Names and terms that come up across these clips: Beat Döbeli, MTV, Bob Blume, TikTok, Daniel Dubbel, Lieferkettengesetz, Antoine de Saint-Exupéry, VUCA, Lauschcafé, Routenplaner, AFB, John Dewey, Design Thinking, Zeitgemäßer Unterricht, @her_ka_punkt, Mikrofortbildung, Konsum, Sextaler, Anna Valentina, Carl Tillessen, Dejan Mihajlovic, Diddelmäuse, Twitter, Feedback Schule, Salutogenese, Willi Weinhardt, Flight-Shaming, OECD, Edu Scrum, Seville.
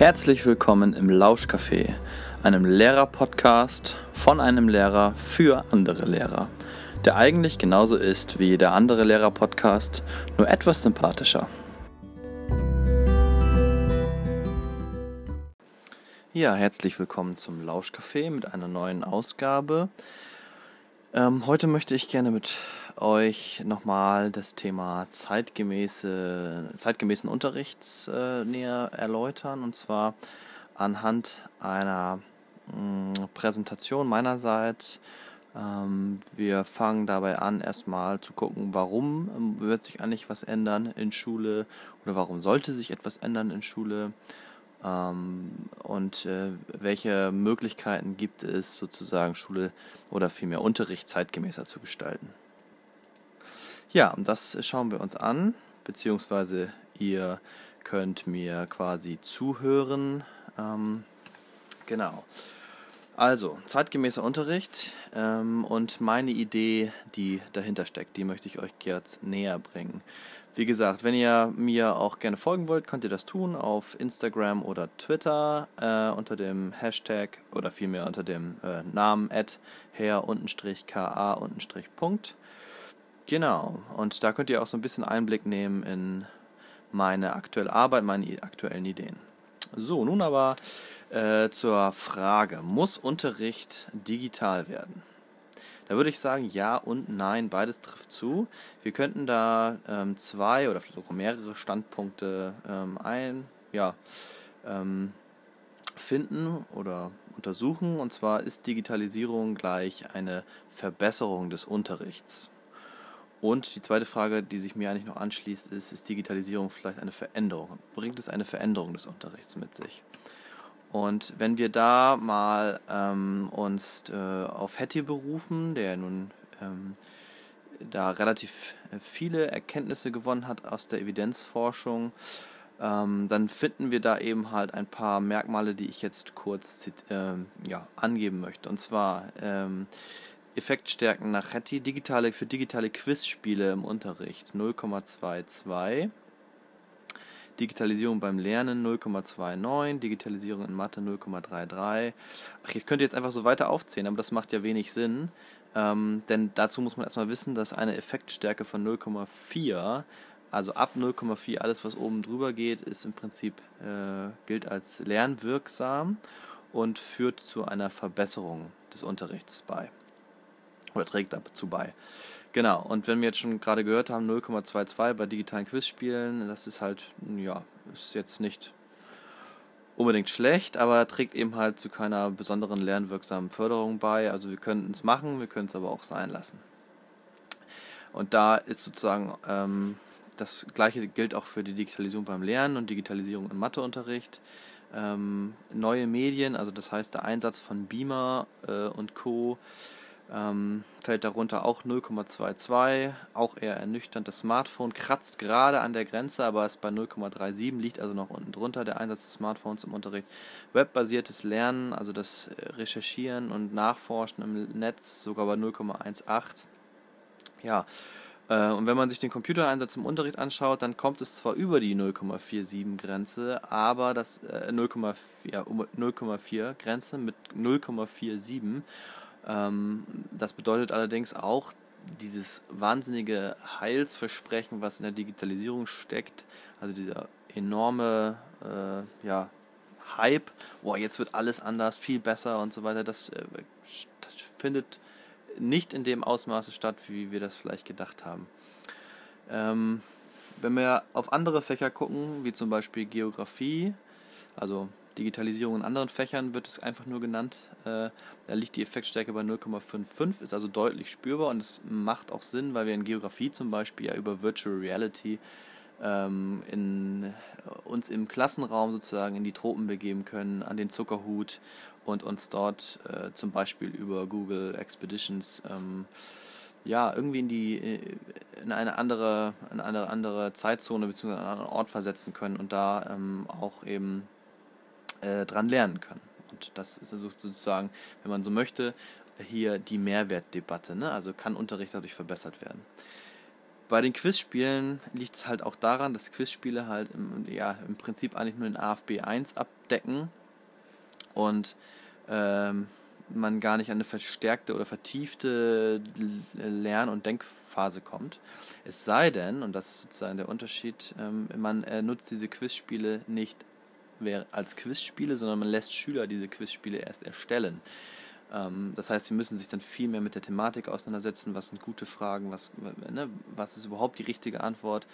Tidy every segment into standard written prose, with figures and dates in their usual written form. Herzlich willkommen im Lauschcafé, einem Lehrer-Podcast von einem Lehrer für andere Lehrer, der eigentlich genauso ist wie jeder andere Lehrer-Podcast, nur etwas sympathischer. Ja, herzlich willkommen zum Lauschcafé mit einer neuen Ausgabe. Heute möchte ich gerne mit euch nochmal das Thema zeitgemäßen Unterrichts näher erläutern, und zwar anhand einer Präsentation meinerseits. Wir fangen dabei an, erstmal zu gucken, warum wird sich eigentlich was ändern in Schule oder warum sollte sich etwas ändern in Schule, und welche Möglichkeiten gibt es sozusagen, Schule oder vielmehr Unterricht zeitgemäßer zu gestalten. Ja, und das schauen wir uns an, beziehungsweise ihr könnt mir quasi zuhören. Genau. Also, zeitgemäßer Unterricht, und meine Idee, die dahinter steckt, die möchte ich euch jetzt näher bringen. Wie gesagt, wenn ihr mir auch gerne folgen wollt, könnt ihr das tun auf Instagram oder Twitter unter dem Hashtag oder vielmehr unter dem Namen @her_ka_punkt. Genau, und da könnt ihr auch so ein bisschen Einblick nehmen in meine aktuelle Arbeit, meine aktuellen Ideen. So, nun aber zur Frage, muss Unterricht digital werden? Da würde ich sagen, ja und nein, beides trifft zu. Wir könnten da zwei oder vielleicht sogar mehrere Standpunkte finden oder untersuchen. Und zwar, ist Digitalisierung gleich eine Verbesserung des Unterrichts? Und die zweite Frage, die sich mir eigentlich noch anschließt, ist, ist Digitalisierung vielleicht eine Veränderung? Bringt es eine Veränderung des Unterrichts mit sich? Und wenn wir da mal uns auf Hattie berufen, der nun da relativ viele Erkenntnisse gewonnen hat aus der Evidenzforschung, dann finden wir da eben halt ein paar Merkmale, die ich jetzt kurz angeben möchte. Und zwar Effektstärken nach Hattie, digitale Quizspiele im Unterricht 0,22, Digitalisierung beim Lernen 0,29, Digitalisierung in Mathe 0,33. Ach, ich könnte jetzt einfach so weiter aufzählen, aber das macht ja wenig Sinn, denn dazu muss man erstmal wissen, dass eine Effektstärke von 0,4, also ab 0,4, alles was oben drüber geht, ist im Prinzip gilt als lernwirksam und führt zu einer Verbesserung des Unterrichts bei. Oder trägt dazu bei. Genau, und wenn wir jetzt schon gerade gehört haben, 0,22 bei digitalen Quizspielen, das ist halt, ja, ist jetzt nicht unbedingt schlecht, aber trägt eben halt zu keiner besonderen lernwirksamen Förderung bei. Also wir könnten es machen, wir können es aber auch sein lassen. Und da ist sozusagen das Gleiche gilt auch für die Digitalisierung beim Lernen und Digitalisierung im Matheunterricht. Neue Medien, also das heißt der Einsatz von Beamer und Co., fällt darunter auch 0,22, auch eher ernüchternd. Das Smartphone kratzt gerade an der Grenze, aber ist bei 0,37, liegt also noch unten drunter, der Einsatz des Smartphones im Unterricht. Webbasiertes Lernen, also das Recherchieren und Nachforschen im Netz, sogar bei 0,18. Ja, und wenn man sich den Computereinsatz im Unterricht anschaut, dann kommt es zwar über die 0,47-Grenze, aber das 0,4-Grenze mit 0,47. Das bedeutet allerdings auch, dieses wahnsinnige Heilsversprechen, was in der Digitalisierung steckt, also dieser enorme Hype, jetzt wird alles anders, viel besser und so weiter, das findet nicht in dem Ausmaße statt, wie wir das vielleicht gedacht haben. Wenn wir auf andere Fächer gucken, wie zum Beispiel Geografie, also Digitalisierung in anderen Fächern wird es einfach nur genannt, da liegt die Effektstärke bei 0,55, ist also deutlich spürbar, und es macht auch Sinn, weil wir in Geografie zum Beispiel ja über Virtual Reality uns im Klassenraum sozusagen in die Tropen begeben können, an den Zuckerhut, und uns dort zum Beispiel über Google Expeditions irgendwie in eine andere Zeitzone bzw. einen anderen Ort versetzen können und da auch eben dran lernen können. Und das ist also sozusagen, wenn man so möchte, hier die Mehrwertdebatte, ne? Also kann Unterricht dadurch verbessert werden. Bei den Quizspielen liegt es halt auch daran, dass Quizspiele halt im Prinzip eigentlich nur den AFB 1 abdecken und man gar nicht an eine verstärkte oder vertiefte Lern- und Denkphase kommt. Es sei denn, und das ist sozusagen der Unterschied, man nutzt diese Quizspiele nicht als Quizspiele, sondern man lässt Schüler diese Quizspiele erst erstellen. Das heißt, sie müssen sich dann viel mehr mit der Thematik auseinandersetzen, was sind gute Fragen, was ist überhaupt die richtige Antwort.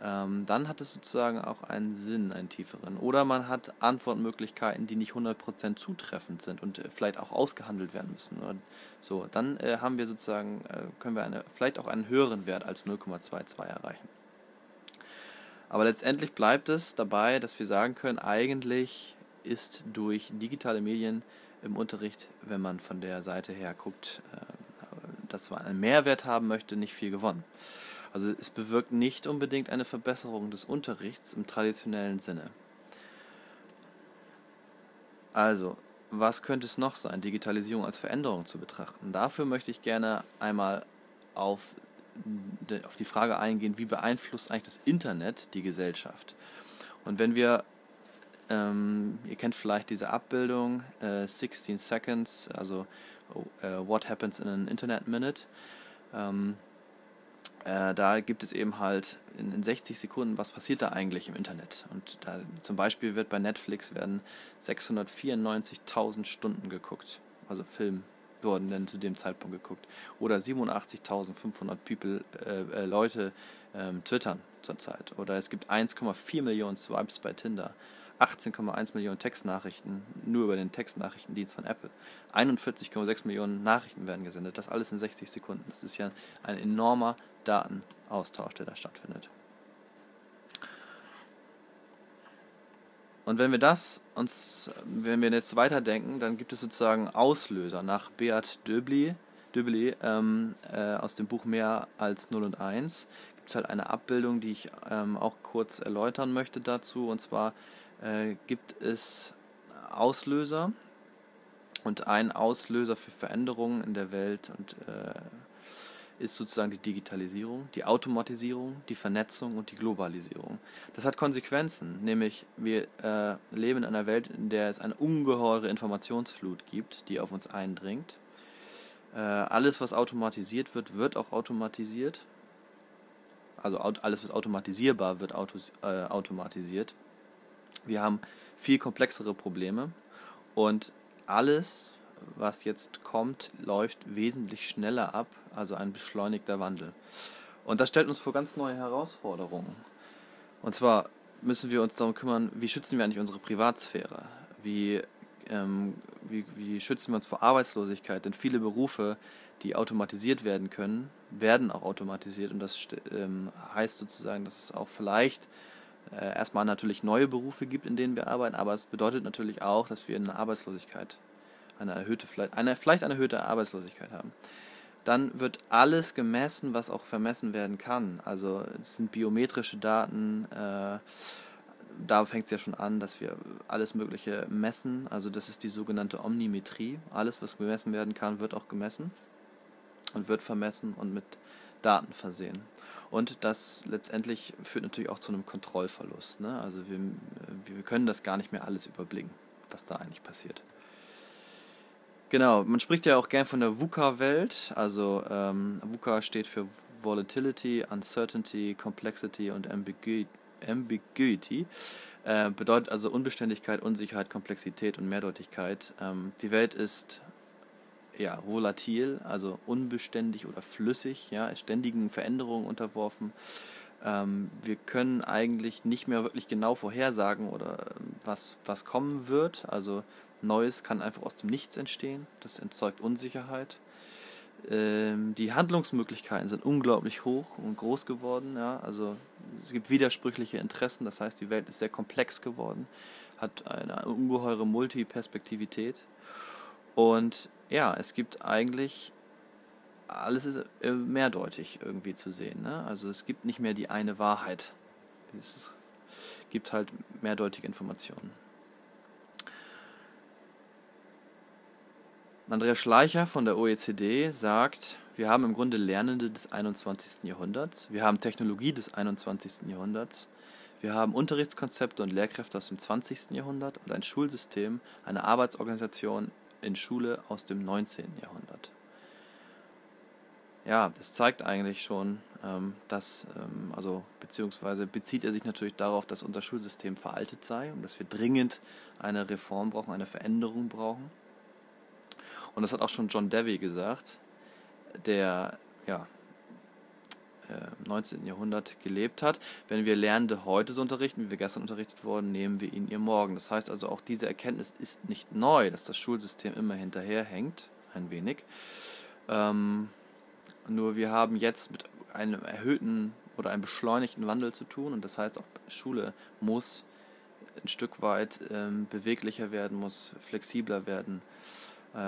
Dann hat es sozusagen auch einen Sinn, einen tieferen. Oder man hat Antwortmöglichkeiten, die nicht 100% zutreffend sind und vielleicht auch ausgehandelt werden müssen. Oder so, dann haben wir sozusagen, können wir vielleicht auch einen höheren Wert als 0,22 erreichen. Aber letztendlich bleibt es dabei, dass wir sagen können, eigentlich ist durch digitale Medien im Unterricht, wenn man von der Seite her guckt, dass man einen Mehrwert haben möchte, nicht viel gewonnen. Also es bewirkt nicht unbedingt eine Verbesserung des Unterrichts im traditionellen Sinne. Also, was könnte es noch sein, Digitalisierung als Veränderung zu betrachten? Dafür möchte ich gerne einmal auf die Frage eingehen, wie beeinflusst eigentlich das Internet die Gesellschaft? Und wenn wir ihr kennt vielleicht diese Abbildung 16 Seconds, also What Happens in an Internet Minute. Da gibt es eben halt in 60 Sekunden, was passiert da eigentlich im Internet? Und da, zum Beispiel bei Netflix werden 694.000 Stunden geguckt, also Film wurden dann zu dem Zeitpunkt geguckt. Oder 87.500 Leute twittern zurzeit. Oder es gibt 1,4 Millionen Swipes bei Tinder. 18,1 Millionen Textnachrichten, nur über den Textnachrichtendienst von Apple. 41,6 Millionen Nachrichten werden gesendet. Das alles in 60 Sekunden. Das ist ja ein enormer Datenaustausch, der da stattfindet. Und wenn wir jetzt weiterdenken, dann gibt es sozusagen Auslöser nach Beat Döbeli aus dem Buch Mehr als Null und Eins. Gibt es halt eine Abbildung, die ich auch kurz erläutern möchte dazu. Und zwar gibt es Auslöser und ein Auslöser für Veränderungen in der Welt und ist sozusagen die Digitalisierung, die Automatisierung, die Vernetzung und die Globalisierung. Das hat Konsequenzen, nämlich wir leben in einer Welt, in der es eine ungeheure Informationsflut gibt, die auf uns eindringt. Alles, was automatisiert wird, wird auch automatisiert. Also alles, was automatisierbar wird, automatisiert. Wir haben viel komplexere Probleme und alles, was jetzt kommt, läuft wesentlich schneller ab, also ein beschleunigter Wandel. Und das stellt uns vor ganz neue Herausforderungen. Und zwar müssen wir uns darum kümmern, wie schützen wir eigentlich unsere Privatsphäre? Wie schützen wir uns vor Arbeitslosigkeit? Denn viele Berufe, die automatisiert werden können, werden auch automatisiert. Und das heißt sozusagen, dass es auch vielleicht erstmal natürlich neue Berufe gibt, in denen wir arbeiten, aber es bedeutet natürlich auch, dass wir eine Arbeitslosigkeit, eine erhöhte Arbeitslosigkeit haben. Dann wird alles gemessen, was auch vermessen werden kann. Also es sind biometrische Daten, da fängt es ja schon an, dass wir alles Mögliche messen. Also das ist die sogenannte Omnimetrie. Alles, was gemessen werden kann, wird auch gemessen und wird vermessen und mit Daten versehen. Und das letztendlich führt natürlich auch zu einem Kontrollverlust. Ne? Also wir können das gar nicht mehr alles überblicken, was da eigentlich passiert. Genau, man spricht ja auch gern von der VUCA-Welt. Also VUCA steht für Volatility, Uncertainty, Complexity und Ambiguity. Bedeutet also Unbeständigkeit, Unsicherheit, Komplexität und Mehrdeutigkeit. Die Welt ist volatil, also unbeständig oder flüssig, ständigen Veränderungen unterworfen. Wir können eigentlich nicht mehr wirklich genau vorhersagen, oder was kommen wird. Also Neues kann einfach aus dem Nichts entstehen. Das erzeugt Unsicherheit. Die Handlungsmöglichkeiten sind unglaublich hoch und groß geworden. Ja? Also es gibt widersprüchliche Interessen. Das heißt, die Welt ist sehr komplex geworden, hat eine ungeheure Multiperspektivität. Und es gibt eigentlich, alles ist mehrdeutig irgendwie zu sehen. Ne? Also es gibt nicht mehr die eine Wahrheit. Es gibt halt mehrdeutige Informationen. Andreas Schleicher von der OECD sagt, Wir haben im Grunde Lernende des 21. Jahrhunderts, wir haben Technologie des 21. Jahrhunderts, wir haben Unterrichtskonzepte und Lehrkräfte aus dem 20. Jahrhundert und ein Schulsystem, eine Arbeitsorganisation in Schule aus dem 19. Jahrhundert. Ja, das zeigt eigentlich schon, beziehungsweise bezieht er sich natürlich darauf, dass unser Schulsystem veraltet sei und dass wir dringend eine Reform brauchen, eine Veränderung brauchen. Und das hat auch schon John Dewey gesagt, der im 19. Jahrhundert gelebt hat. Wenn wir Lernende heute so unterrichten, wie wir gestern unterrichtet wurden, nehmen wir ihnen ihr Morgen. Das heißt also, auch diese Erkenntnis ist nicht neu, dass das Schulsystem immer hinterherhängt, ein wenig. Nur wir haben jetzt mit einem erhöhten oder einem beschleunigten Wandel zu tun und das heißt, auch Schule muss ein Stück weit beweglicher werden, muss flexibler werden,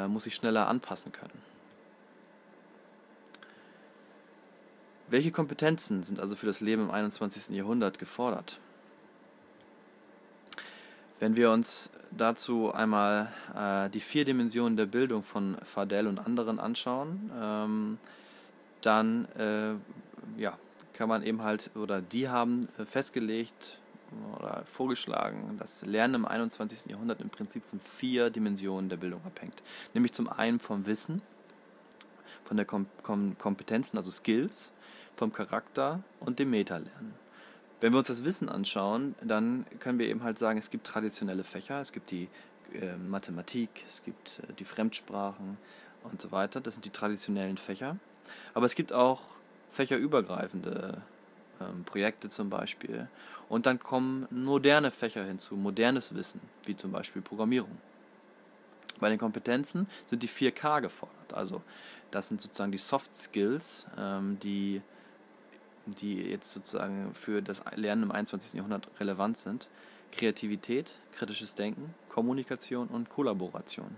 muss sich schneller anpassen können. Welche Kompetenzen sind also für das Leben im 21. Jahrhundert gefordert? Wenn wir uns dazu einmal die 4 Dimensionen der Bildung von Fadel und anderen anschauen, kann man eben die haben festgelegt oder vorgeschlagen, dass Lernen im 21. Jahrhundert im Prinzip von 4 Dimensionen der Bildung abhängt. Nämlich zum einen vom Wissen, von der Kompetenzen, also Skills, vom Charakter und dem Meta-Lernen. Wenn wir uns das Wissen anschauen, dann können wir eben sagen, es gibt traditionelle Fächer, es gibt die Mathematik, es gibt die Fremdsprachen und so weiter. Das sind die traditionellen Fächer. Aber es gibt auch fächerübergreifende Projekte zum Beispiel. Und dann kommen moderne Fächer hinzu, modernes Wissen, wie zum Beispiel Programmierung. Bei den Kompetenzen sind die 4K gefordert. Also das sind sozusagen die Soft Skills, die jetzt sozusagen für das Lernen im 21. Jahrhundert relevant sind. Kreativität, kritisches Denken, Kommunikation und Kollaboration.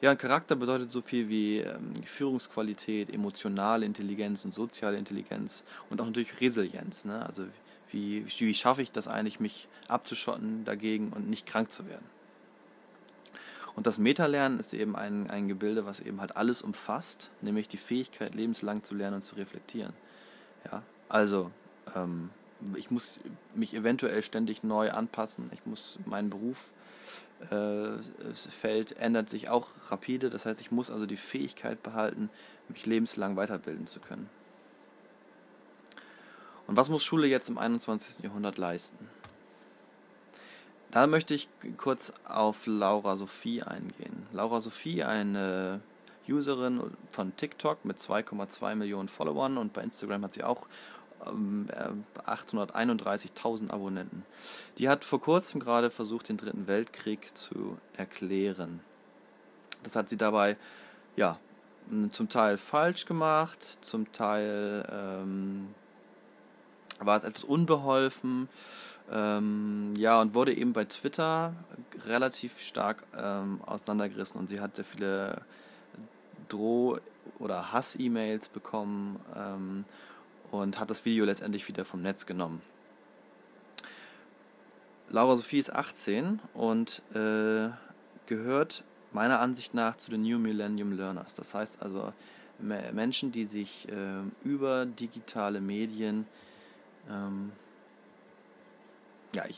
Ja, und Charakter bedeutet so viel wie Führungsqualität, emotionale Intelligenz und soziale Intelligenz und auch natürlich Resilienz, ne? Also wie schaffe ich das eigentlich, mich abzuschotten dagegen und nicht krank zu werden? Und das Metalernen ist eben ein Gebilde, was eben alles umfasst, nämlich die Fähigkeit, lebenslang zu lernen und zu reflektieren. Ja, also ich muss mich eventuell ständig neu anpassen, ich muss meinen Berufsfeld ändert sich auch rapide, das heißt, ich muss also die Fähigkeit behalten, mich lebenslang weiterbilden zu können. Und was muss Schule jetzt im 21. Jahrhundert leisten? Da möchte ich kurz auf Laura Sophie eingehen. Laura Sophie, eine Userin von TikTok mit 2,2 Millionen Followern und bei Instagram hat sie auch 831.000 Abonnenten. Die hat vor kurzem gerade versucht, den Dritten Weltkrieg zu erklären. Das hat sie dabei zum Teil falsch gemacht, zum Teil war es etwas unbeholfen, und wurde eben bei Twitter relativ stark auseinandergerissen und sie hat sehr viele Droh- oder Hass-E-Mails bekommen und hat das Video letztendlich wieder vom Netz genommen. Laura Sophie ist 18 und gehört meiner Ansicht nach zu den New Millennium Learners. Das heißt also Menschen, die sich über digitale Medien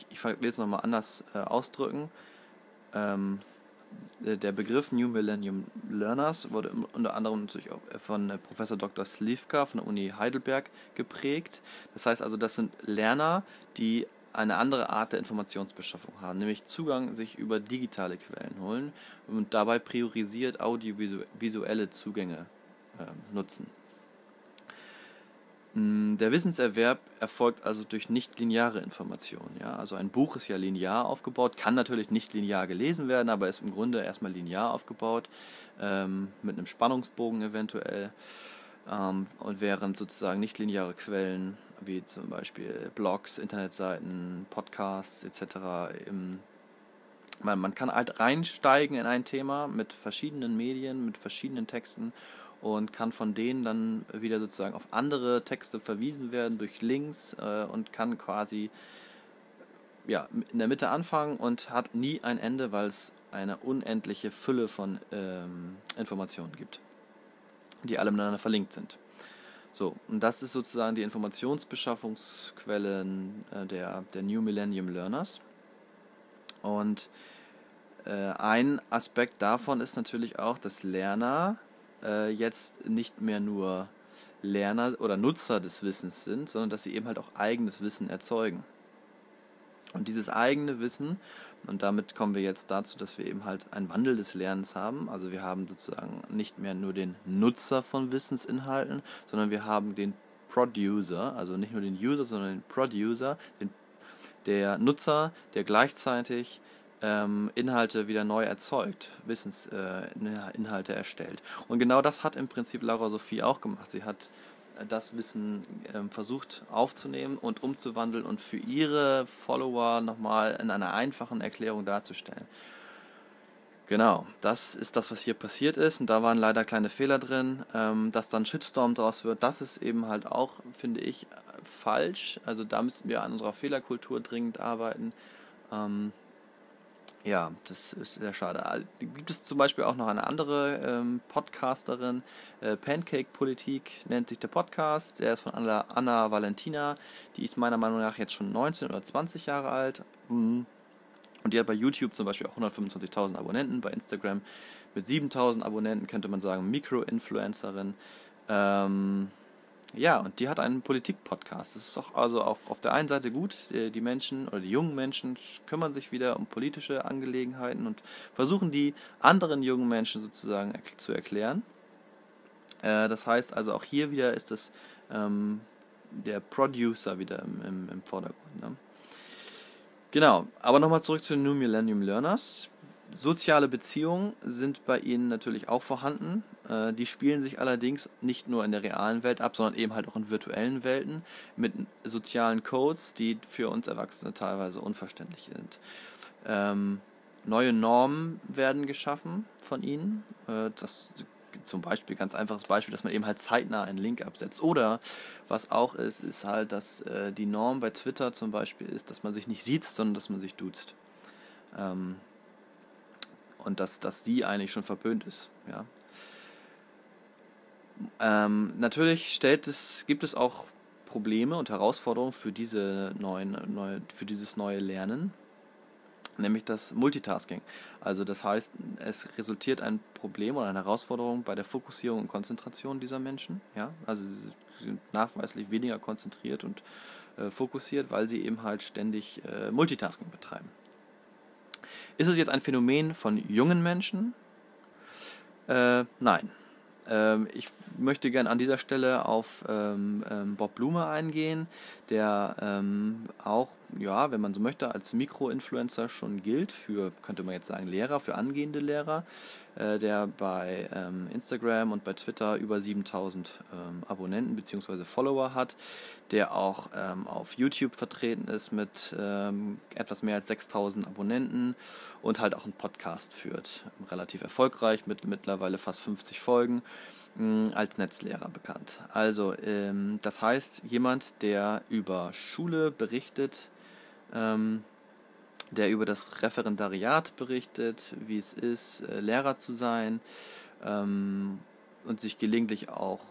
ich will es nochmal anders ausdrücken. Der Begriff New Millennium Learners wurde unter anderem natürlich auch von Prof. Dr. Slivka von der Uni Heidelberg geprägt. Das heißt also, das sind Lerner, die eine andere Art der Informationsbeschaffung haben, nämlich Zugang sich über digitale Quellen holen und dabei priorisiert audiovisuelle Zugänge nutzen. Der Wissenserwerb erfolgt also durch nicht-lineare Informationen. Ja? Also ein Buch ist ja linear aufgebaut, kann natürlich nicht linear gelesen werden, aber ist im Grunde erstmal linear aufgebaut, mit einem Spannungsbogen eventuell. Und während sozusagen nicht-lineare Quellen, wie zum Beispiel Blogs, Internetseiten, Podcasts etc., man kann halt reinsteigen in ein Thema mit verschiedenen Medien, mit verschiedenen Texten, und kann von denen dann wieder sozusagen auf andere Texte verwiesen werden durch Links und kann quasi in der Mitte anfangen und hat nie ein Ende, weil es eine unendliche Fülle von Informationen gibt. die alle miteinander verlinkt sind. So, und das ist sozusagen die Informationsbeschaffungsquellen der New Millennium Learners. Und ein Aspekt davon ist natürlich auch, dass Lerner jetzt nicht mehr nur Lerner oder Nutzer des Wissens sind, sondern dass sie eben halt auch eigenes Wissen erzeugen. Und dieses eigene Wissen, und damit kommen wir jetzt dazu, dass wir eben halt einen Wandel des Lernens haben, also wir haben sozusagen nicht mehr nur den Nutzer von Wissensinhalten, sondern wir haben den Producer, also nicht nur den User, sondern den Producer, der Nutzer, der gleichzeitig Inhalte wieder neu erzeugt, Wissensinhalte erstellt. Und genau das hat im Prinzip Laura Sophie auch gemacht. Sie hat das Wissen versucht aufzunehmen und umzuwandeln und für ihre Follower nochmal in einer einfachen Erklärung darzustellen. Genau, das ist das, was hier passiert ist, und da waren leider kleine Fehler drin, dass dann Shitstorm draus wird, das ist eben halt auch, finde ich, falsch, also da müssen wir an unserer Fehlerkultur dringend arbeiten. Ja, das ist sehr schade. Gibt es zum Beispiel auch noch eine andere Podcasterin, Pancake Politik nennt sich der Podcast, der ist von Anna Valentina, die ist meiner Meinung nach jetzt schon 19 oder 20 Jahre alt und die hat bei YouTube zum Beispiel auch 125.000 Abonnenten, bei Instagram mit 7.000 Abonnenten, könnte man sagen, Mikroinfluencerin. Ja, und die hat einen Politik-Podcast. Das ist doch also auch auf der einen Seite gut, die Menschen oder die jungen Menschen kümmern sich wieder um politische Angelegenheiten und versuchen die anderen jungen Menschen sozusagen zu erklären. Das heißt also auch hier wieder ist das der Producer wieder im Vordergrund. Ne? Genau, aber nochmal zurück zu den New Millennium Learners. Soziale Beziehungen sind bei ihnen natürlich auch vorhanden. Die spielen sich allerdings nicht nur in der realen Welt ab, sondern eben halt auch in virtuellen Welten mit sozialen Codes, die für uns Erwachsene teilweise unverständlich sind. Neue Normen werden geschaffen von ihnen. Das zum Beispiel, ganz einfaches Beispiel, dass man eben halt zeitnah einen Link absetzt. Oder was auch ist, ist halt, dass die Norm bei Twitter zum Beispiel ist, dass man sich nicht sieht, sondern dass man sich duzt. Und dass sie eigentlich schon verpönt ist. Ja. Natürlich gibt es auch Probleme und Herausforderungen für dieses neue Lernen, nämlich das Multitasking. Also das heißt, es resultiert ein Problem oder eine Herausforderung bei der Fokussierung und Konzentration dieser Menschen. Ja? Also sie sind nachweislich weniger konzentriert und fokussiert, weil sie eben halt ständig Multitasking betreiben. Ist es jetzt ein Phänomen von jungen Menschen? Nein. Ich möchte gerne an dieser Stelle auf Bob Blume eingehen, der auch, ja, wenn man so möchte, als Mikroinfluencer schon gilt für, könnte man jetzt sagen, Lehrer, für angehende Lehrer, der bei Instagram und bei Twitter über 7000 Abonnenten bzw. Follower hat, der auch auf YouTube vertreten ist mit etwas mehr als 6000 Abonnenten und halt auch einen Podcast führt, relativ erfolgreich mit mittlerweile fast 50 Folgen, als Netzlehrer bekannt. Also das heißt, jemand, der über Schule berichtet, der über das Referendariat berichtet, wie es ist, Lehrer zu sein, und sich gelegentlich auch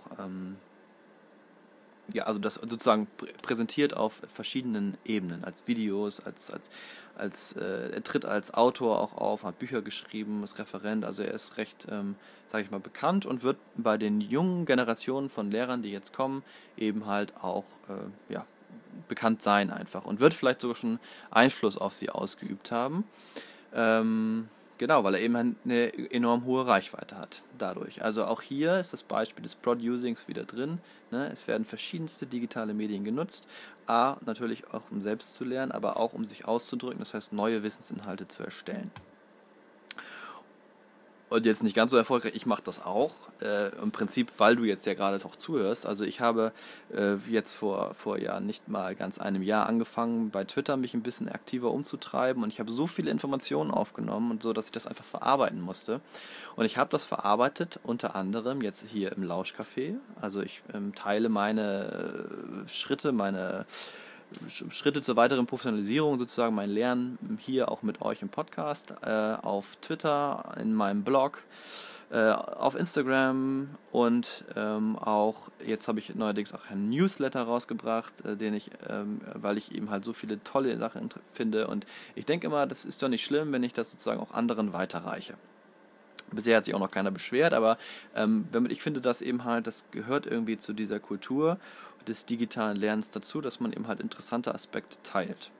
also das sozusagen präsentiert auf verschiedenen Ebenen, als Videos, er tritt als Autor auch auf, hat Bücher geschrieben, ist Referent, also er ist recht, sage ich mal, bekannt und wird bei den jungen Generationen von Lehrern, die jetzt kommen, eben halt auch, bekannt sein einfach und wird vielleicht sogar schon Einfluss auf sie ausgeübt haben, genau, weil er eben eine enorm hohe Reichweite hat dadurch. Also auch hier ist das Beispiel des Producings wieder drin. Ne? Es werden verschiedenste digitale Medien genutzt. A, natürlich auch, um selbst zu lernen, aber auch, um sich auszudrücken. Das heißt, neue Wissensinhalte zu erstellen. Und jetzt nicht ganz so erfolgreich, ich mache das auch, im Prinzip, weil du jetzt ja gerade auch zuhörst. Also ich habe jetzt vor ja nicht mal ganz einem Jahr angefangen, bei Twitter mich ein bisschen aktiver umzutreiben und ich habe so viele Informationen aufgenommen und so, dass ich das einfach verarbeiten musste. Und ich habe das verarbeitet, unter anderem jetzt hier im Lauschcafé. Also ich teile meine Schritte zur weiteren Professionalisierung, sozusagen mein Lernen, hier auch mit euch im Podcast, auf Twitter, in meinem Blog, auf Instagram und auch, jetzt habe ich neuerdings auch einen Newsletter rausgebracht, den ich, weil ich eben halt so viele tolle Sachen finde, und ich denke immer, das ist doch nicht schlimm, wenn ich das sozusagen auch anderen weiterreiche. Bisher hat sich auch noch keiner beschwert, aber ich finde das eben halt, das gehört irgendwie zu dieser Kultur des digitalen Lernens dazu, dass man eben halt interessante Aspekte teilt.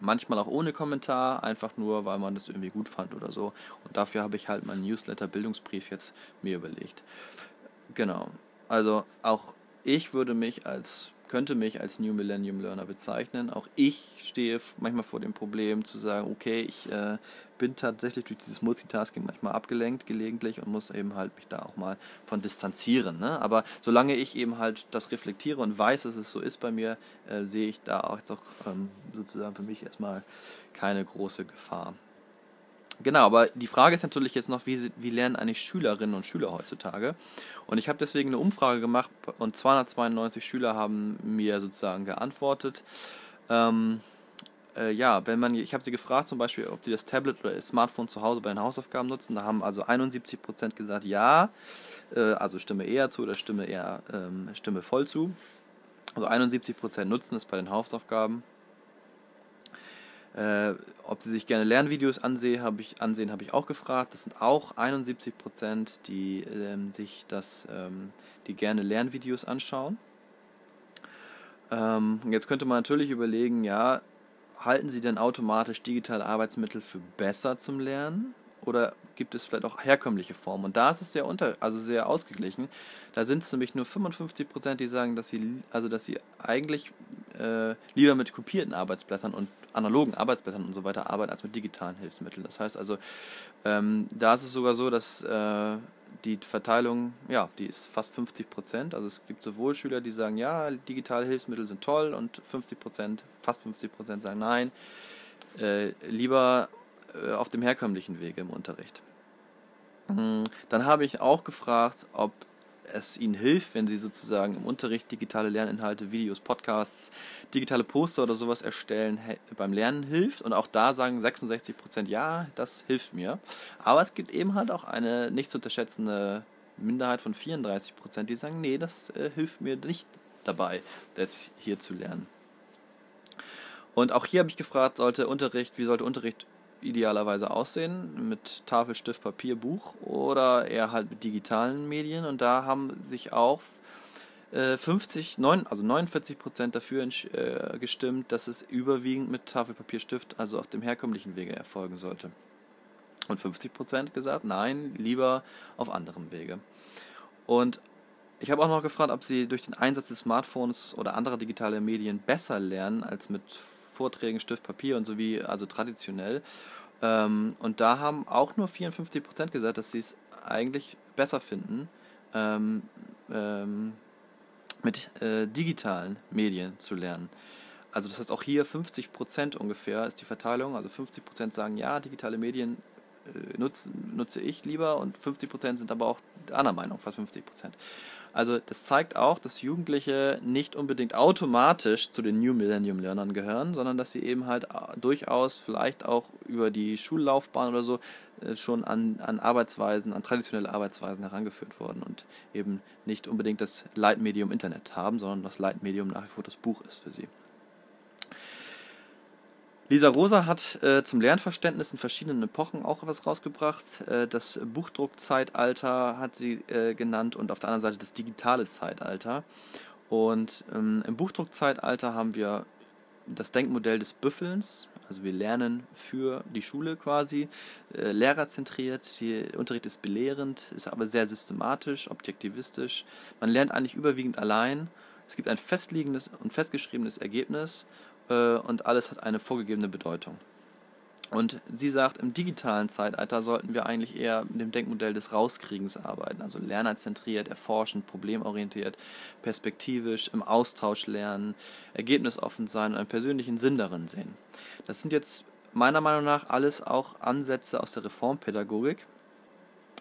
Manchmal auch ohne Kommentar, einfach nur, weil man das irgendwie gut fand oder so. Und dafür habe ich halt meinen Newsletter-Bildungsbrief jetzt mir überlegt. Genau, also auch ich könnte mich als New Millennium Learner bezeichnen. Auch ich stehe manchmal vor dem Problem zu sagen, okay, ich bin tatsächlich durch dieses Multitasking manchmal abgelenkt gelegentlich und muss eben halt mich da auch mal von distanzieren. Ne? Aber solange ich eben halt das reflektiere und weiß, dass es so ist bei mir, sehe ich da auch jetzt auch sozusagen für mich erstmal keine große Gefahr. Genau, aber die Frage ist natürlich jetzt noch, wie lernen eigentlich Schülerinnen und Schüler heutzutage? Und ich habe deswegen eine Umfrage gemacht und 292 Schüler haben mir sozusagen geantwortet. Ich habe sie gefragt zum Beispiel, ob die das Tablet oder das Smartphone zu Hause bei den Hausaufgaben nutzen. Da haben also 71% gesagt, ja, also stimme eher zu oder stimme voll zu. Also 71% nutzen es bei den Hausaufgaben. Ob sie sich gerne Lernvideos ansehen, habe ich auch gefragt. Das sind auch 71%, die die gerne Lernvideos anschauen. Jetzt könnte man natürlich überlegen, ja, halten sie denn automatisch digitale Arbeitsmittel für besser zum Lernen? Oder gibt es vielleicht auch herkömmliche Formen? Und da ist es sehr ausgeglichen. Da sind es nämlich nur 55%, die sagen, dass sie eigentlich lieber mit kopierten Arbeitsblättern und analogen Arbeitsblättern und so weiter arbeiten, als mit digitalen Hilfsmitteln. Das heißt also, da ist es sogar so, dass die Verteilung, ja, die ist fast 50%. Also es gibt sowohl Schüler, die sagen, ja, digitale Hilfsmittel sind toll, und 50%, sagen, nein, lieber auf dem herkömmlichen Wege im Unterricht. Dann habe ich auch gefragt, ob es ihnen hilft, wenn sie sozusagen im Unterricht digitale Lerninhalte, Videos, Podcasts, digitale Poster oder sowas erstellen, beim Lernen hilft. Und auch da sagen 66%, ja, das hilft mir. Aber es gibt eben halt auch eine nicht zu unterschätzende Minderheit von 34%, die sagen, nee, das hilft mir nicht dabei, das hier zu lernen. Und auch hier habe ich gefragt, wie sollte Unterricht idealerweise aussehen, mit Tafel, Stift, Papier, Buch oder eher halt mit digitalen Medien, und da haben sich auch 49% dafür gestimmt, dass es überwiegend mit Tafel, Papier, Stift, also auf dem herkömmlichen Wege erfolgen sollte. Und 50% gesagt, nein, lieber auf anderem Wege. Und ich habe auch noch gefragt, ob sie durch den Einsatz des Smartphones oder anderer digitaler Medien besser lernen als mit Vorträgen, Stift, Papier und so, wie also traditionell. Und da haben auch nur 54% gesagt, dass sie es eigentlich besser finden, mit digitalen Medien zu lernen. Also das heißt, auch hier 50% ungefähr ist die Verteilung. Also 50% sagen, ja, digitale Medien nutze ich lieber, und 50% sind aber auch anderer Meinung, fast 50%. Also das zeigt auch, dass Jugendliche nicht unbedingt automatisch zu den New Millennium Learnern gehören, sondern dass sie eben halt durchaus vielleicht auch über die Schullaufbahn oder so schon an traditionelle Arbeitsweisen herangeführt wurden und eben nicht unbedingt das Leitmedium Internet haben, sondern das Leitmedium nach wie vor das Buch ist für sie. Lisa Rosa hat zum Lernverständnis in verschiedenen Epochen auch was rausgebracht. Das Buchdruckzeitalter hat sie genannt und auf der anderen Seite das digitale Zeitalter. Und im Buchdruckzeitalter haben wir das Denkmodell des Büffelns. Also wir lernen für die Schule quasi, lehrerzentriert, der Unterricht ist belehrend, ist aber sehr systematisch, objektivistisch. Man lernt eigentlich überwiegend allein. Es gibt ein festliegendes und festgeschriebenes Ergebnis. Und alles hat eine vorgegebene Bedeutung. Und sie sagt, im digitalen Zeitalter sollten wir eigentlich eher mit dem Denkmodell des Rauskriegens arbeiten. Also lernerzentriert, erforschend, problemorientiert, perspektivisch, im Austausch lernen, ergebnisoffen sein und einen persönlichen Sinn darin sehen. Das sind jetzt meiner Meinung nach alles auch Ansätze aus der Reformpädagogik,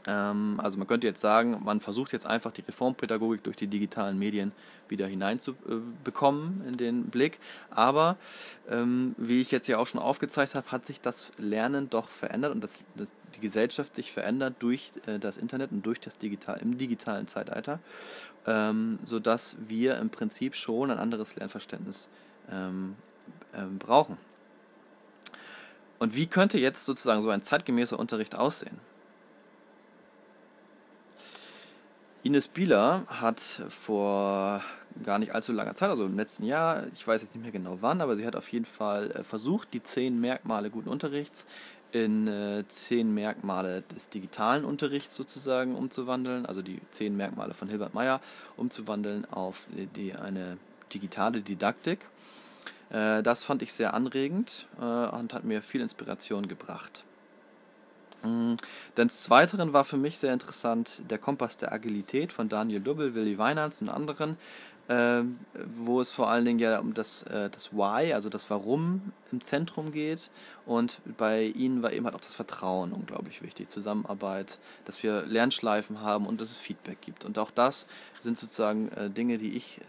Also man könnte jetzt sagen, man versucht jetzt einfach die Reformpädagogik durch die digitalen Medien wieder hineinzubekommen in den Blick. Aber wie ich jetzt ja auch schon aufgezeigt habe, hat sich das Lernen doch verändert und die Gesellschaft sich verändert durch das Internet und durch das im digitalen Zeitalter, sodass wir im Prinzip schon ein anderes Lernverständnis brauchen. Und wie könnte jetzt sozusagen so ein zeitgemäßer Unterricht aussehen? Ines Bieler hat vor gar nicht allzu langer Zeit, also im letzten Jahr, ich weiß jetzt nicht mehr genau wann, aber sie hat auf jeden Fall versucht, die 10 Merkmale guten Unterrichts in 10 Merkmale des digitalen Unterrichts sozusagen umzuwandeln, also die 10 Merkmale von Hilbert Meyer umzuwandeln auf eine digitale Didaktik. Das fand ich sehr anregend und hat mir viel Inspiration gebracht. Denn des Weiteren war für mich sehr interessant der Kompass der Agilität von Daniel Dubbel, Willi Weinhardt und anderen, wo es vor allen Dingen ja um das Why, also das Warum im Zentrum geht, und bei ihnen war eben halt auch das Vertrauen unglaublich wichtig, Zusammenarbeit, dass wir Lernschleifen haben und dass es Feedback gibt, und auch das sind sozusagen Dinge, die ich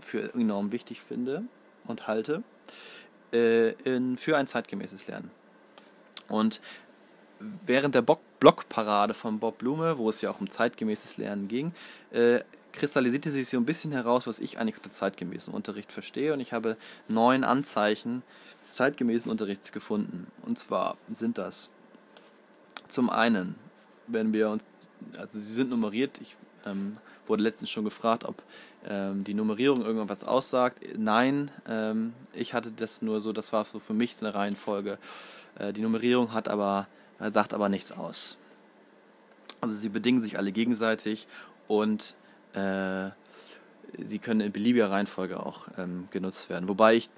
für enorm wichtig finde und halte für ein zeitgemäßes Lernen. Und während der Blockparade von Bob Blume, wo es ja auch um zeitgemäßes Lernen ging, kristallisierte sich so ein bisschen heraus, was ich eigentlich unter zeitgemäßen Unterricht verstehe. Und ich habe 9 Anzeichen zeitgemäßen Unterrichts gefunden. Und zwar sind das zum einen, also sie sind nummeriert, ich wurde letztens schon gefragt, ob die Nummerierung irgendwas aussagt. Nein, ich hatte das nur so, das war so für mich eine Reihenfolge. Die Nummerierung sagt aber nichts aus. Also sie bedingen sich alle gegenseitig und sie können in beliebiger Reihenfolge auch genutzt werden. Wobei ich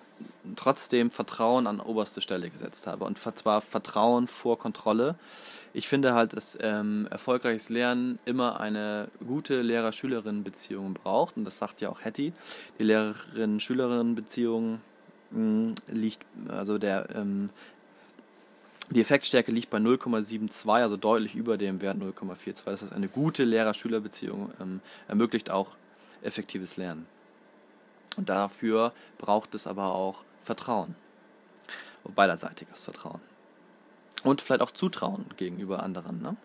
trotzdem Vertrauen an oberste Stelle gesetzt habe. Und zwar Vertrauen vor Kontrolle. Ich finde halt, dass erfolgreiches Lernen immer eine gute Lehrer-Schülerin-Beziehung braucht. Und das sagt ja auch Hattie. Die Lehrerin-Schülerin-Beziehung die Effektstärke liegt bei 0,72, also deutlich über dem Wert 0,42. Das heißt, eine gute Lehrer-Schüler-Beziehung ermöglicht auch effektives Lernen. Und dafür braucht es aber auch Vertrauen. Beiderseitiges Vertrauen. Und vielleicht auch Zutrauen gegenüber anderen. Ne?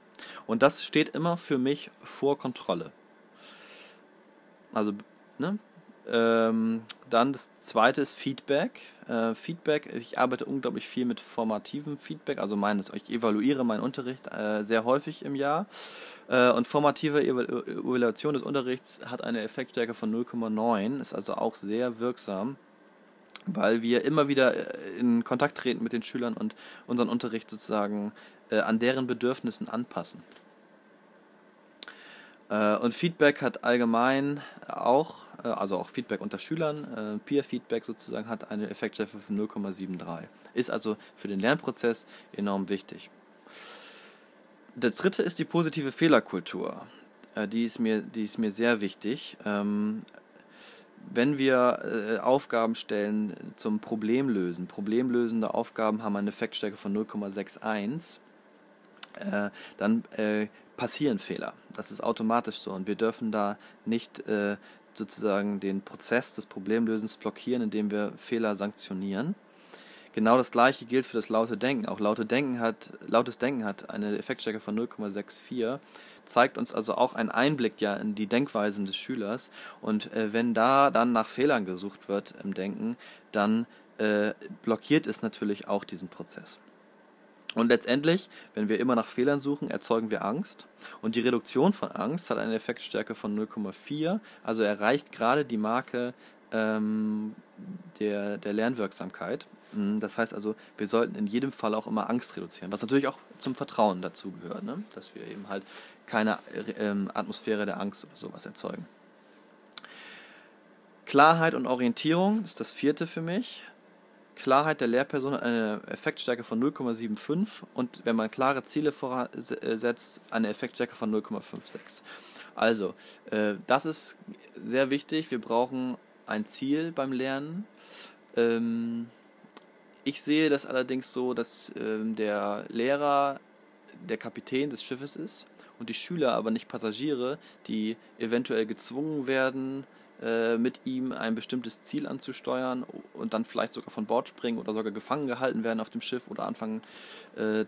Und das steht immer für mich vor Kontrolle. Also, ne? Dann das zweite ist Feedback. Ich arbeite unglaublich viel mit formativem Feedback, also ich evaluiere meinen Unterricht sehr häufig im Jahr. Und formative Evaluation des Unterrichts hat eine Effektstärke von 0,9, ist also auch sehr wirksam, weil wir immer wieder in Kontakt treten mit den Schülern und unseren Unterricht sozusagen an deren Bedürfnissen anpassen. Und Feedback hat allgemein auch, also auch Feedback unter Schülern, Peer-Feedback sozusagen, hat eine Effektstärke von 0,73. Ist also für den Lernprozess enorm wichtig. Das dritte ist die positive Fehlerkultur. Die ist mir sehr wichtig. Wenn wir Aufgaben stellen zum Problemlösen, problemlösende Aufgaben haben eine Effektstärke von 0,61, dann passieren Fehler. Das ist automatisch so, und wir dürfen da nicht sozusagen den Prozess des Problemlösens blockieren, indem wir Fehler sanktionieren. Genau das gleiche gilt für das laute Denken. Auch lautes Denken hat eine Effektstärke von 0,64, zeigt uns also auch einen Einblick ja in die Denkweisen des Schülers, und wenn da dann nach Fehlern gesucht wird im Denken, dann blockiert es natürlich auch diesen Prozess. Und letztendlich, wenn wir immer nach Fehlern suchen, erzeugen wir Angst. Und die Reduktion von Angst hat eine Effektstärke von 0,4, also erreicht gerade die Marke der Lernwirksamkeit. Das heißt also, wir sollten in jedem Fall auch immer Angst reduzieren, was natürlich auch zum Vertrauen dazu gehört, ne? Dass wir eben halt keine Atmosphäre der Angst oder sowas erzeugen. Klarheit und Orientierung ist das vierte für mich. Klarheit der Lehrperson hat eine Effektstärke von 0,75, und wenn man klare Ziele vorsetzt, eine Effektstärke von 0,56. Also, das ist sehr wichtig. Wir brauchen ein Ziel beim Lernen. Ich sehe das allerdings so, dass der Lehrer der Kapitän des Schiffes ist und die Schüler aber nicht Passagiere, die eventuell gezwungen werden, mit ihm ein bestimmtes Ziel anzusteuern und dann vielleicht sogar von Bord springen oder sogar gefangen gehalten werden auf dem Schiff oder anfangen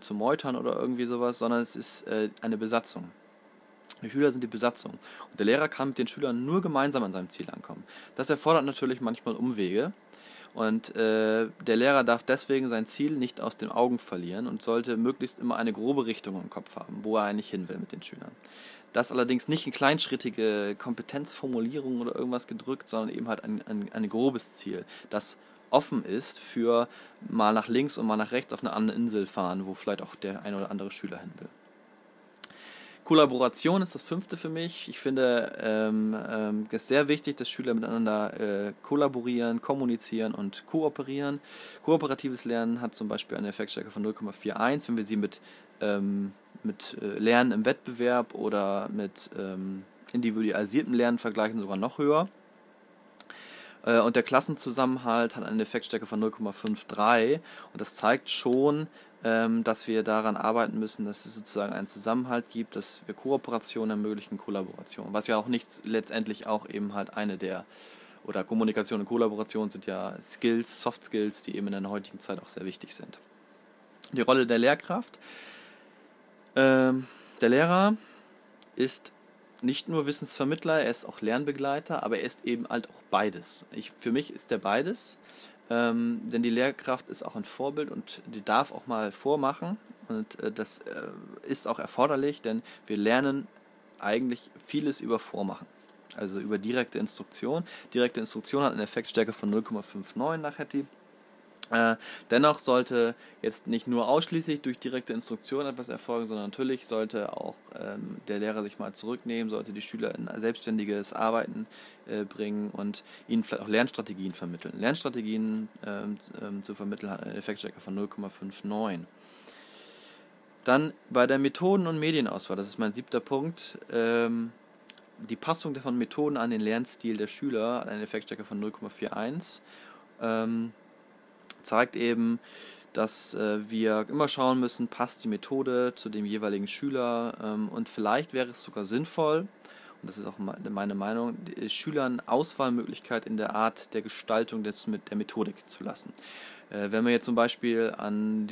zu meutern oder irgendwie sowas, sondern es ist eine Besatzung. Die Schüler sind die Besatzung. Und der Lehrer kann mit den Schülern nur gemeinsam an seinem Ziel ankommen. Das erfordert natürlich manchmal Umwege. Und der Lehrer darf deswegen sein Ziel nicht aus den Augen verlieren und sollte möglichst immer eine grobe Richtung im Kopf haben, wo er eigentlich hin will mit den Schülern. Das allerdings nicht in kleinschrittige Kompetenzformulierungen oder irgendwas gedrückt, sondern eben halt ein grobes Ziel, das offen ist für mal nach links und mal nach rechts auf eine andere Insel fahren, wo vielleicht auch der ein oder andere Schüler hin will. Kollaboration ist das 5. für mich. Ich finde es sehr wichtig, dass Schüler miteinander kollaborieren, kommunizieren und kooperieren. Kooperatives Lernen hat zum Beispiel eine Effektstärke von 0,41, wenn wir sie mit Lernen im Wettbewerb oder mit individualisiertem Lernen vergleichen, sogar noch höher. Und der Klassenzusammenhalt hat eine Effektstärke von 0,53 und das zeigt schon, dass wir daran arbeiten müssen, dass es sozusagen einen Zusammenhalt gibt, dass wir Kooperation ermöglichen, Kollaboration. Was ja auch nichts, letztendlich auch eben halt eine der, oder Kommunikation und Kollaboration sind ja Skills, Soft Skills, die eben in der heutigen Zeit auch sehr wichtig sind. Die Rolle der Lehrkraft. Der Lehrer ist nicht nur Wissensvermittler, er ist auch Lernbegleiter, aber er ist eben halt auch beides. Für mich ist er beides. Denn die Lehrkraft ist auch ein Vorbild und die darf auch mal vormachen und das ist auch erforderlich, denn wir lernen eigentlich vieles über Vormachen, also über direkte Instruktion. Direkte Instruktion hat eine Effektstärke von 0,59 nach Hattie. Dennoch sollte jetzt nicht nur ausschließlich durch direkte Instruktion etwas erfolgen, sondern natürlich sollte auch der Lehrer sich mal zurücknehmen, sollte die Schüler in selbstständiges Arbeiten bringen und ihnen vielleicht auch Lernstrategien vermitteln. Lernstrategien zu vermitteln hat eine Effektstärke von 0,59. Dann bei der Methoden- und Medienauswahl, das ist mein 7. Punkt, die Passung von Methoden an den Lernstil der Schüler hat eine Effektstärke von 0,41. Zeigt eben, dass wir immer schauen müssen, passt die Methode zu dem jeweiligen Schüler und vielleicht wäre es sogar sinnvoll, und das ist auch meine Meinung, Schülern Auswahlmöglichkeit in der Art der Gestaltung der Methodik zu lassen. Wenn wir jetzt zum Beispiel an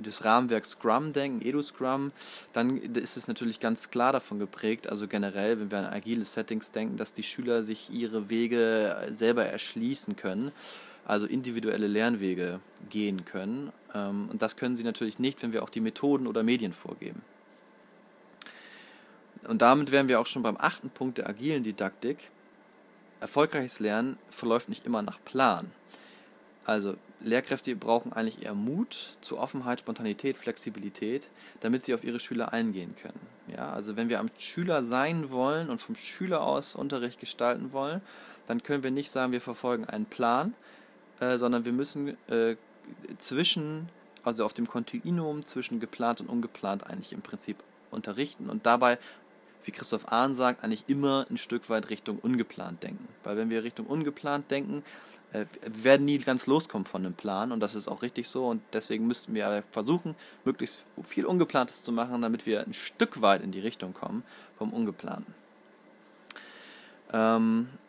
das Rahmenwerk Scrum denken, Edu Scrum, dann ist es natürlich ganz klar davon geprägt, also generell, wenn wir an agile Settings denken, dass die Schüler sich ihre Wege selber erschließen können, also individuelle Lernwege gehen können. Und das können sie natürlich nicht, wenn wir auch die Methoden oder Medien vorgeben. Und damit wären wir auch schon beim 8. Punkt der agilen Didaktik. Erfolgreiches Lernen verläuft nicht immer nach Plan. Also Lehrkräfte brauchen eigentlich eher Mut zu Offenheit, Spontanität, Flexibilität, damit sie auf ihre Schüler eingehen können. Ja, also wenn wir am Schüler sein wollen und vom Schüler aus Unterricht gestalten wollen, dann können wir nicht sagen, wir verfolgen einen Plan, sondern wir müssen also auf dem Kontinuum zwischen geplant und ungeplant eigentlich im Prinzip unterrichten und dabei, wie Christoph Ahn sagt, eigentlich immer ein Stück weit Richtung ungeplant denken. Weil wenn wir Richtung ungeplant denken, wir werden nie ganz loskommen von einem Plan und das ist auch richtig so und deswegen müssten wir versuchen, möglichst viel Ungeplantes zu machen, damit wir ein Stück weit in die Richtung kommen vom Ungeplanten.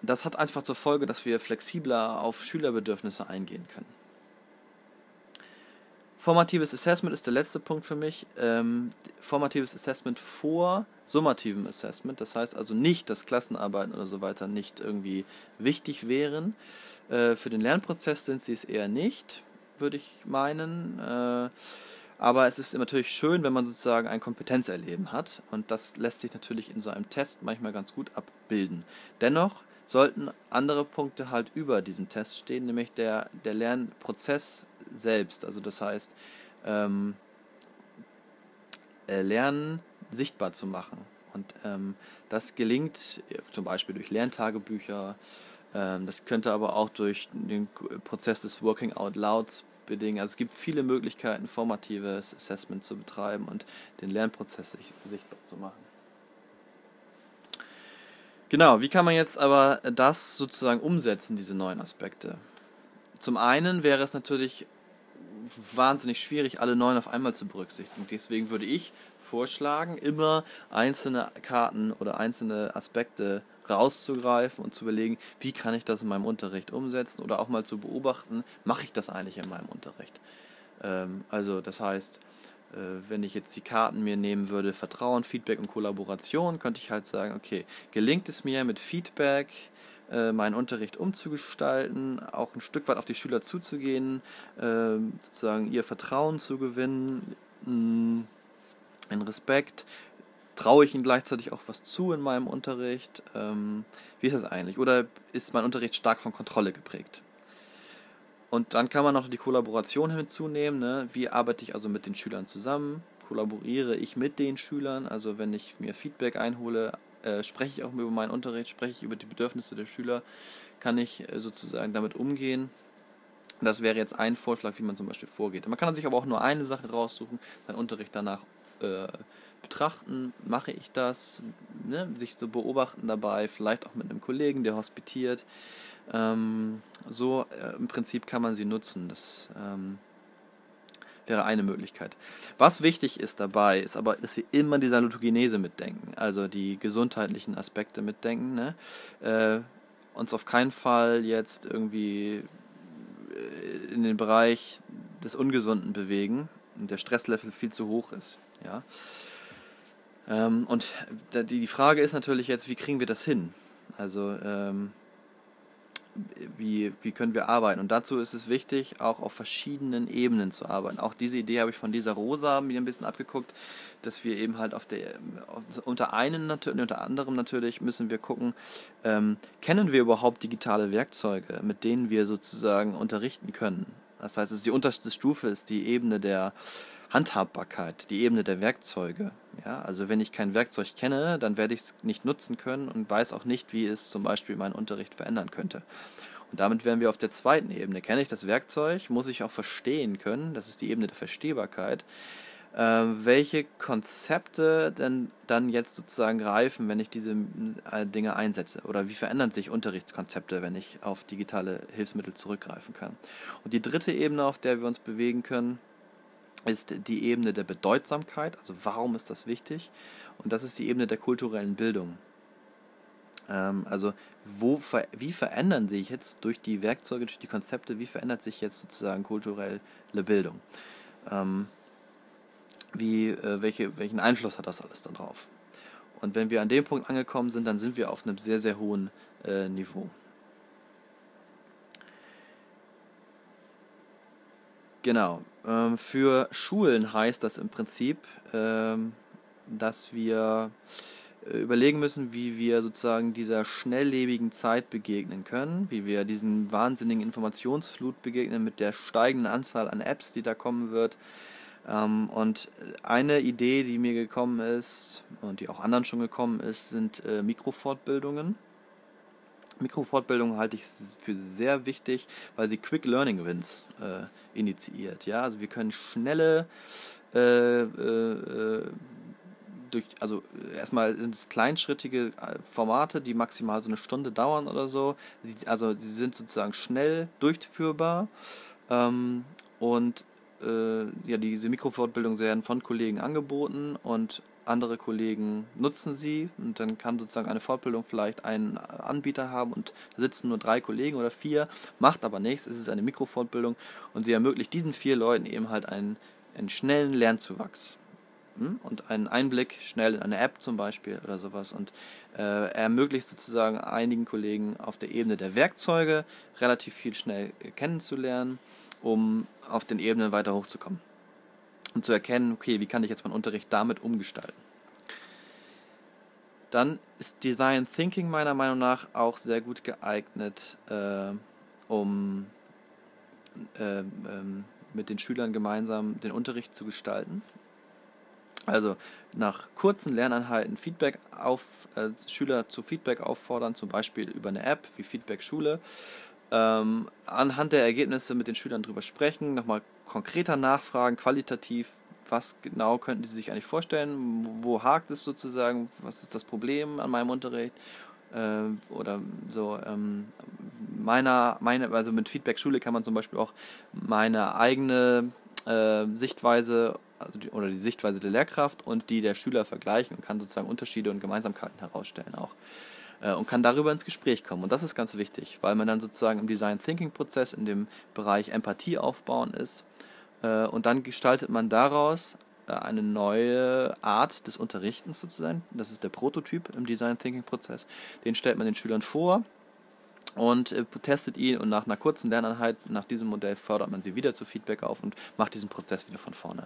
Das hat einfach zur Folge, dass wir flexibler auf Schülerbedürfnisse eingehen können. Formatives Assessment ist der letzte Punkt für mich. Formatives Assessment vor summativem Assessment, das heißt also nicht, dass Klassenarbeiten oder so weiter nicht irgendwie wichtig wären. Für den Lernprozess sind sie es eher nicht, würde ich meinen. Aber es ist natürlich schön, wenn man sozusagen ein Kompetenzerleben hat und das lässt sich natürlich in so einem Test manchmal ganz gut abbilden. Dennoch sollten andere Punkte halt über diesem Test stehen, nämlich der Lernprozess selbst. Also das heißt, Lernen sichtbar zu machen und das gelingt zum Beispiel durch Lerntagebücher, das könnte aber auch durch den Prozess des Working Out Louds bedingen. Also es gibt viele Möglichkeiten, formatives Assessment zu betreiben und den Lernprozess sichtbar zu machen. Genau, wie kann man jetzt aber das sozusagen umsetzen, diese neuen Aspekte? Zum einen wäre es natürlich wahnsinnig schwierig, alle 9 auf einmal zu berücksichtigen. Deswegen würde ich vorschlagen, immer einzelne Karten oder einzelne Aspekte rauszugreifen und zu überlegen, wie kann ich das in meinem Unterricht umsetzen, oder auch mal zu beobachten, mache ich das eigentlich in meinem Unterricht? Also das heißt, wenn ich jetzt die Karten mir nehmen würde, Vertrauen, Feedback und Kollaboration, könnte ich halt sagen, okay, gelingt es mir mit Feedback, meinen Unterricht umzugestalten, auch ein Stück weit auf die Schüler zuzugehen, sozusagen ihr Vertrauen zu gewinnen, in Respekt, traue ich ihnen gleichzeitig auch was zu in meinem Unterricht? Wie ist das eigentlich? Oder ist mein Unterricht stark von Kontrolle geprägt? Und dann kann man noch die Kollaboration hinzunehmen, ne? Wie arbeite ich also mit den Schülern zusammen? Kollaboriere ich mit den Schülern? Also wenn ich mir Feedback einhole, spreche ich auch über meinen Unterricht, spreche ich über die Bedürfnisse der Schüler? Kann ich sozusagen damit umgehen? Das wäre jetzt ein Vorschlag, wie man zum Beispiel vorgeht. Man kann sich aber auch nur eine Sache raussuchen, seinen Unterricht danach betrachten, mache ich das, ne? Sich so beobachten dabei, vielleicht auch mit einem Kollegen, der hospitiert. Im Prinzip kann man sie nutzen. Das wäre eine Möglichkeit. Was wichtig ist dabei, ist aber, dass wir immer die Salutogenese mitdenken, also die gesundheitlichen Aspekte mitdenken, ne? Uns auf keinen Fall jetzt irgendwie in den Bereich des Ungesunden bewegen und der Stresslevel viel zu hoch ist. Ja? Und die Frage ist natürlich jetzt, wie kriegen wir das hin? Also wie können wir arbeiten? Und dazu ist es wichtig, auch auf verschiedenen Ebenen zu arbeiten. Auch diese Idee habe ich von Lisa Rosa mir ein bisschen abgeguckt, dass wir eben halt unter anderem natürlich müssen wir gucken, kennen wir überhaupt digitale Werkzeuge, mit denen wir sozusagen unterrichten können? Das heißt, es ist die unterste Stufe, ist die Ebene der Handhabbarkeit, die Ebene der Werkzeuge. Ja, also wenn ich kein Werkzeug kenne, dann werde ich es nicht nutzen können und weiß auch nicht, wie es zum Beispiel meinen Unterricht verändern könnte. Und damit wären wir auf der zweiten Ebene. Kenne ich das Werkzeug, muss ich auch verstehen können, das ist die Ebene der Verstehbarkeit, welche Konzepte denn dann jetzt sozusagen greifen, wenn ich diese Dinge einsetze? Oder wie verändern sich Unterrichtskonzepte, wenn ich auf digitale Hilfsmittel zurückgreifen kann? Und die dritte Ebene, auf der wir uns bewegen können, ist die Ebene der Bedeutsamkeit, also warum ist das wichtig? Und das ist die Ebene der kulturellen Bildung. Also wie verändern sich jetzt durch die Werkzeuge, durch die Konzepte, wie verändert sich jetzt sozusagen kulturelle Bildung? Welchen Einfluss hat das alles dann drauf? Und wenn wir an dem Punkt angekommen sind, dann sind wir auf einem sehr, sehr hohen Niveau. Genau. Für Schulen heißt das im Prinzip, dass wir überlegen müssen, wie wir sozusagen dieser schnelllebigen Zeit begegnen können, wie wir diesen wahnsinnigen Informationsflut begegnen mit der steigenden Anzahl an Apps, die da kommen wird. Und eine Idee, die mir gekommen ist und die auch anderen schon gekommen ist, sind Mikrofortbildungen. Mikrofortbildung halte ich für sehr wichtig, weil sie Quick Learning Wins initiiert. Ja? Also wir können schnelle, erstmal sind es kleinschrittige Formate, die maximal so eine Stunde dauern oder so. Also sie sind sozusagen schnell durchführbar diese Mikrofortbildungen werden von Kollegen angeboten und andere Kollegen nutzen sie, und dann kann sozusagen eine Fortbildung vielleicht einen Anbieter haben und da sitzen nur 3 Kollegen oder 4, macht aber nichts, es ist eine Mikrofortbildung und sie ermöglicht diesen 4 Leuten eben halt einen schnellen Lernzuwachs und einen Einblick schnell in eine App zum Beispiel oder sowas, und ermöglicht sozusagen einigen Kollegen auf der Ebene der Werkzeuge relativ viel schnell kennenzulernen, um auf den Ebenen weiter hochzukommen. Und zu erkennen, okay, wie kann ich jetzt meinen Unterricht damit umgestalten? Dann ist Design Thinking meiner Meinung nach auch sehr gut geeignet, mit den Schülern gemeinsam den Unterricht zu gestalten. Also nach kurzen Lerneinheiten Schüler zu Feedback auffordern, zum Beispiel über eine App wie Feedback Schule. Anhand der Ergebnisse mit den Schülern drüber sprechen, nochmal konkreter nachfragen, qualitativ, was genau könnten sie sich eigentlich vorstellen, wo hakt es sozusagen, was ist das Problem an meinem Unterricht, oder so also mit Feedback Schule kann man zum Beispiel auch meine eigene Sichtweise oder die Sichtweise der Lehrkraft und die der Schüler vergleichen und kann sozusagen Unterschiede und Gemeinsamkeiten herausstellen auch und kann darüber ins Gespräch kommen. Und das ist ganz wichtig, weil man dann sozusagen im Design Thinking Prozess in dem Bereich Empathie aufbauen ist und dann gestaltet man daraus eine neue Art des Unterrichtens sozusagen. Das ist der Prototyp im Design Thinking Prozess. Den stellt man den Schülern vor und testet ihn und nach einer kurzen Lerneinheit, nach diesem Modell fördert man sie wieder zu Feedback auf und macht diesen Prozess wieder von vorne.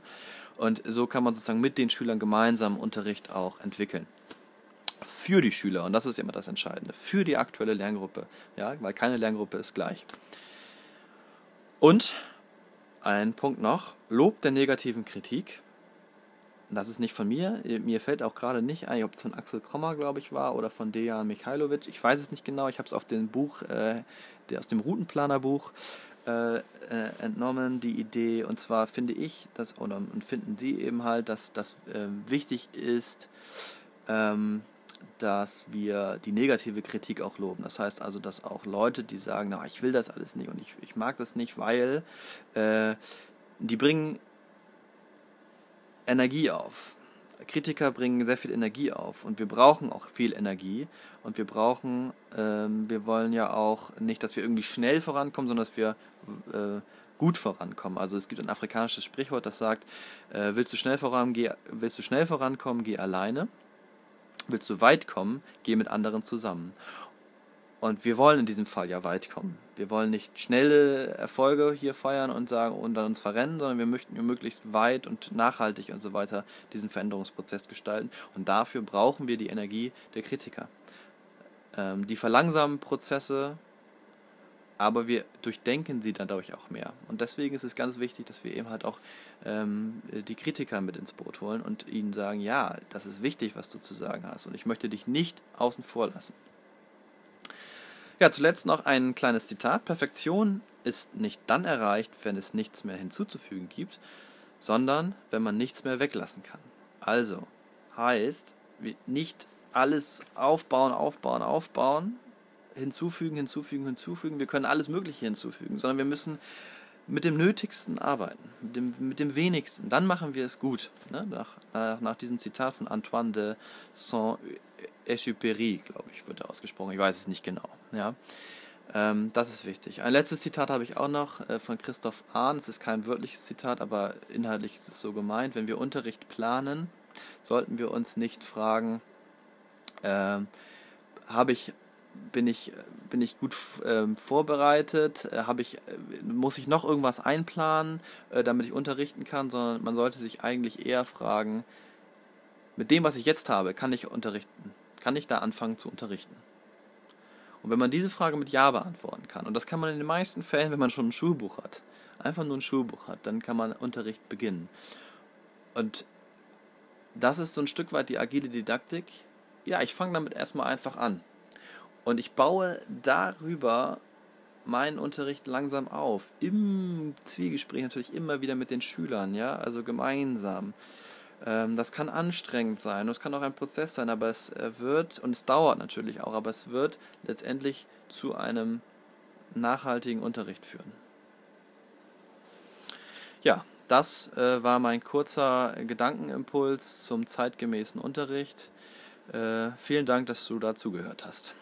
Und so kann man sozusagen mit den Schülern gemeinsam Unterricht auch entwickeln. Für die Schüler, und das ist immer das Entscheidende, für die aktuelle Lerngruppe, ja, weil keine Lerngruppe ist gleich. Und ein Punkt noch, Lob der negativen Kritik. Das ist nicht von mir. Mir fällt auch gerade nicht ein, ob es von Axel Krommer, glaube ich, war oder von Dejan Mihajlovic. Ich weiß es nicht genau. Ich habe es auf dem Buch, aus dem Routenplaner-Buch entnommen, die Idee. Und zwar finde ich, finden Sie eben halt, dass das wichtig ist, dass wir die negative Kritik auch loben. Das heißt also, dass auch Leute, die sagen, na, ich will das alles nicht und ich mag das nicht, weil die bringen Energie auf. Kritiker bringen sehr viel Energie auf und wir brauchen auch viel Energie und wir wollen ja auch nicht, dass wir irgendwie schnell vorankommen, sondern dass wir gut vorankommen. Also es gibt ein afrikanisches Sprichwort, das sagt, willst du schnell vorankommen, geh alleine. Willst du weit kommen, geh mit anderen zusammen. Und wir wollen in diesem Fall ja weit kommen. Wir wollen nicht schnelle Erfolge hier feiern und sagen und dann uns verrennen, sondern wir möchten möglichst weit und nachhaltig und so weiter diesen Veränderungsprozess gestalten. Und dafür brauchen wir die Energie der Kritiker. Die verlangsamen Prozesse, aber wir durchdenken sie dadurch auch mehr. Und deswegen ist es ganz wichtig, dass wir eben halt auch die Kritiker mit ins Boot holen und ihnen sagen, ja, das ist wichtig, was du zu sagen hast und ich möchte dich nicht außen vor lassen. Ja, zuletzt noch ein kleines Zitat. Perfektion ist nicht dann erreicht, wenn es nichts mehr hinzuzufügen gibt, sondern wenn man nichts mehr weglassen kann. Also heißt, nicht alles aufbauen, hinzufügen. Wir können alles Mögliche hinzufügen, sondern wir müssen mit dem Nötigsten arbeiten, mit dem Wenigsten. Dann machen wir es gut. Ne? Nach diesem Zitat von Antoine de Saint-Exupéry, glaube ich, wird er ausgesprochen. Ich weiß es nicht genau. Ja? Das ist wichtig. Ein letztes Zitat habe ich auch noch von Christoph Ahn. Es ist kein wörtliches Zitat, aber inhaltlich ist es so gemeint. Wenn wir Unterricht planen, sollten wir uns nicht fragen, bin ich gut vorbereitet? Muss ich noch irgendwas einplanen, damit ich unterrichten kann? Sondern man sollte sich eigentlich eher fragen, mit dem, was ich jetzt habe, kann ich unterrichten? Kann ich da anfangen zu unterrichten? Und wenn man diese Frage mit Ja beantworten kann, und das kann man in den meisten Fällen, wenn man schon ein Schulbuch hat, einfach nur ein Schulbuch hat, dann kann man Unterricht beginnen. Und das ist so ein Stück weit die agile Didaktik. Ja, ich fange damit erstmal einfach an. Und ich baue darüber meinen Unterricht langsam auf. Im Zwiegespräch natürlich immer wieder mit den Schülern, ja, also gemeinsam. Das kann anstrengend sein, das kann auch ein Prozess sein, aber es wird, und es dauert natürlich auch, aber es wird letztendlich zu einem nachhaltigen Unterricht führen. Ja, das war mein kurzer Gedankenimpuls zum zeitgemäßen Unterricht. Vielen Dank, dass du dazugehört hast.